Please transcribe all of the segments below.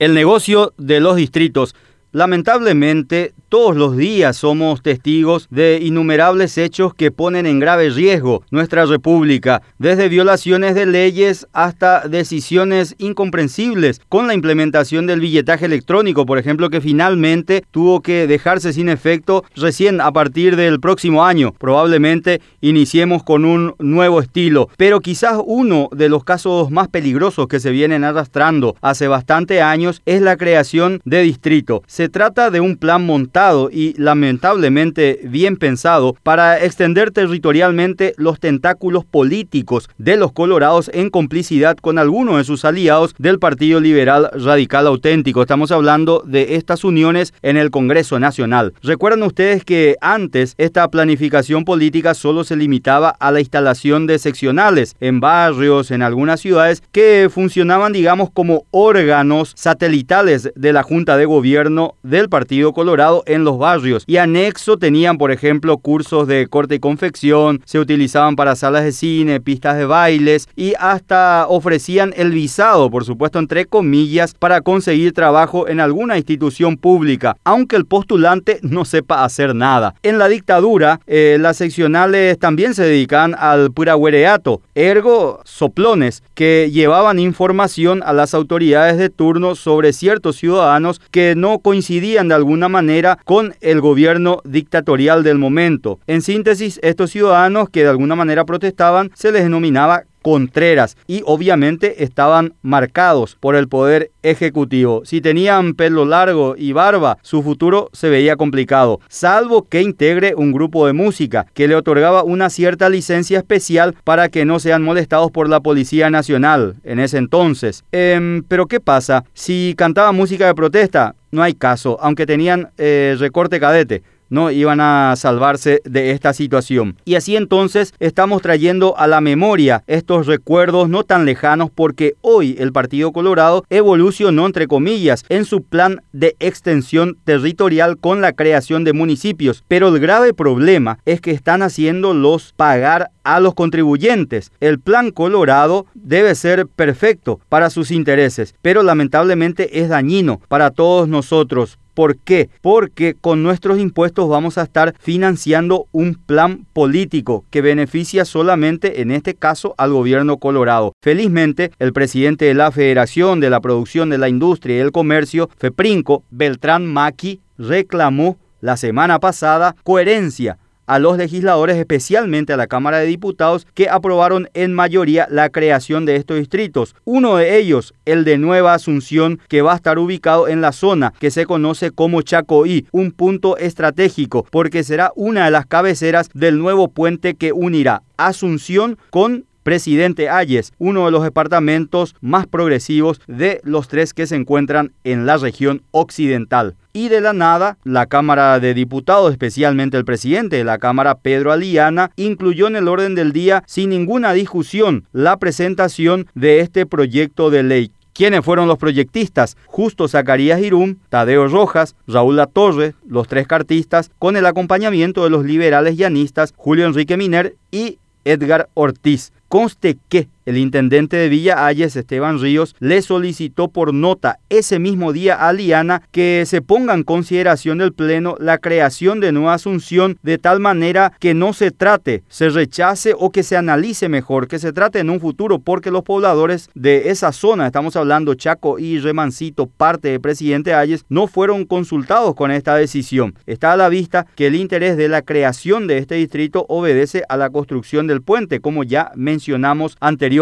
El negocio de los distritos. Lamentablemente, todos los días somos testigos de innumerables hechos que ponen en grave riesgo nuestra república, desde violaciones de leyes hasta decisiones incomprensibles, con la implementación del billetaje electrónico, por ejemplo, que finalmente tuvo que dejarse sin efecto recién a partir del próximo año. Probablemente iniciemos con un nuevo estilo, pero quizás uno de los casos más peligrosos que se vienen arrastrando hace bastante años es la creación de distritos. Se trata de un plan montado y lamentablemente bien pensado para extender territorialmente los tentáculos políticos de los colorados en complicidad con algunos de sus aliados del Partido Liberal Radical Auténtico. Estamos hablando de estas uniones en el Congreso Nacional. Recuerdan ustedes que antes esta planificación política solo se limitaba a la instalación de seccionales en barrios, en algunas ciudades, que funcionaban, digamos, como órganos satelitales de la Junta de Gobierno del Partido Colorado en los barrios, y anexo tenían, por ejemplo, cursos de corte y confección, se utilizaban para salas de cine, pistas de bailes, y hasta ofrecían el visado, por supuesto entre comillas, para conseguir trabajo en alguna institución pública, aunque el postulante no sepa hacer nada. En la dictadura, las seccionales también se dedicaban al puragüereato, ergo soplones, que llevaban información a las autoridades de turno sobre ciertos ciudadanos que no coincidían de alguna manera con el gobierno dictatorial del momento. En síntesis, estos ciudadanos que de alguna manera protestaban se les denominaba contreras y obviamente estaban marcados por el poder ejecutivo. Si tenían pelo largo y barba, su futuro se veía complicado, salvo que integre un grupo de música que le otorgaba una cierta licencia especial para que no sean molestados por la Policía Nacional en ese entonces. ¿Pero qué pasa? Si cantaba música de protesta, no hay caso, aunque tenían recorte cadete. No iban a salvarse de esta situación. Y así entonces estamos trayendo a la memoria estos recuerdos no tan lejanos, porque hoy el Partido Colorado evolucionó, entre comillas, en su plan de extensión territorial con la creación de municipios. Pero el grave problema es que están haciéndolos pagar a los contribuyentes. El plan Colorado debe ser perfecto para sus intereses, pero lamentablemente es dañino para todos nosotros. ¿Por qué? Porque con nuestros impuestos vamos a estar financiando un plan político que beneficia solamente, en este caso, al gobierno colorado. Felizmente, el presidente de la Federación de la Producción de la Industria y el Comercio, Feprinco, Beltrán Macchi, reclamó la semana pasada coherencia a los legisladores, especialmente a la Cámara de Diputados, que aprobaron en mayoría la creación de estos distritos. Uno de ellos, el de Nueva Asunción, que va a estar ubicado en la zona que se conoce como Chacoí, un punto estratégico, porque será una de las cabeceras del nuevo puente que unirá Asunción con Presidente Hayes, uno de los departamentos más progresivos de los tres que se encuentran en la región occidental. Y de la nada, la Cámara de Diputados, especialmente el presidente de la Cámara, Pedro Aliana, incluyó en el orden del día, sin ninguna discusión, la presentación de este proyecto de ley. ¿Quiénes fueron los proyectistas? Justo Zacarías Hirum, Tadeo Rojas, Raúl La Torre, los tres cartistas, con el acompañamiento de los liberales llanistas Julio Enrique Miner y Edgar Ortiz. Conste que el intendente de Villa Hayes, Esteban Ríos, le solicitó por nota ese mismo día a Aliana que se ponga en consideración del Pleno la creación de Nueva Asunción, de tal manera que no se trate, se rechace o que se analice mejor, que se trate en un futuro, porque los pobladores de esa zona, estamos hablando Chaco y Remancito, parte de Presidente Hayes, no fueron consultados con esta decisión. Está a la vista que el interés de la creación de este distrito obedece a la construcción del puente, como ya mencionamos anteriormente.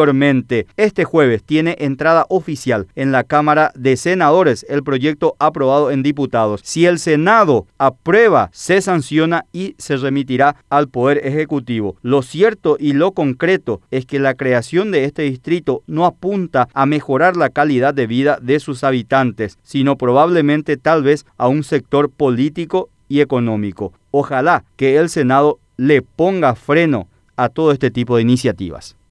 Este jueves tiene entrada oficial en la Cámara de Senadores el proyecto aprobado en diputados. Si el Senado aprueba, se sanciona y se remitirá al Poder Ejecutivo. Lo cierto y lo concreto es que la creación de este distrito no apunta a mejorar la calidad de vida de sus habitantes, sino probablemente tal vez a un sector político y económico. Ojalá que el Senado le ponga freno a todo este tipo de iniciativas.